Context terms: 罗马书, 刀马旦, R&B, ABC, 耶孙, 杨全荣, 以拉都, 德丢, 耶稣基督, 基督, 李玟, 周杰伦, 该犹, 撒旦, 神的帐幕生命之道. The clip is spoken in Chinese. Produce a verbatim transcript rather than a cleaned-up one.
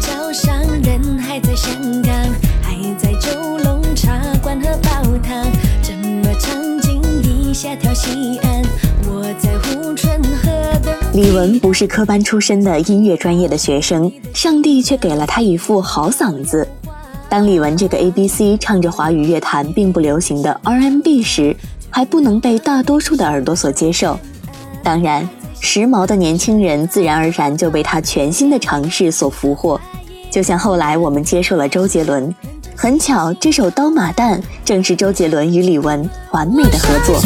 桥上，人还在香港，还在九龙茶馆和煲汤，这么场景一下跳西安，我在护城河的。李玟不是科班出身的音乐专业的学生，上帝却给了他一副好嗓子。当李玟这个 A B C 唱着华语乐坛并不流行的 R and B 时，还不能被大多数的耳朵所接受。当然，时髦的年轻人自然而然就被他全新的尝试所俘获。就像后来我们接受了周杰伦，很巧这首《刀马旦》正是周杰伦与李玟完美的合作。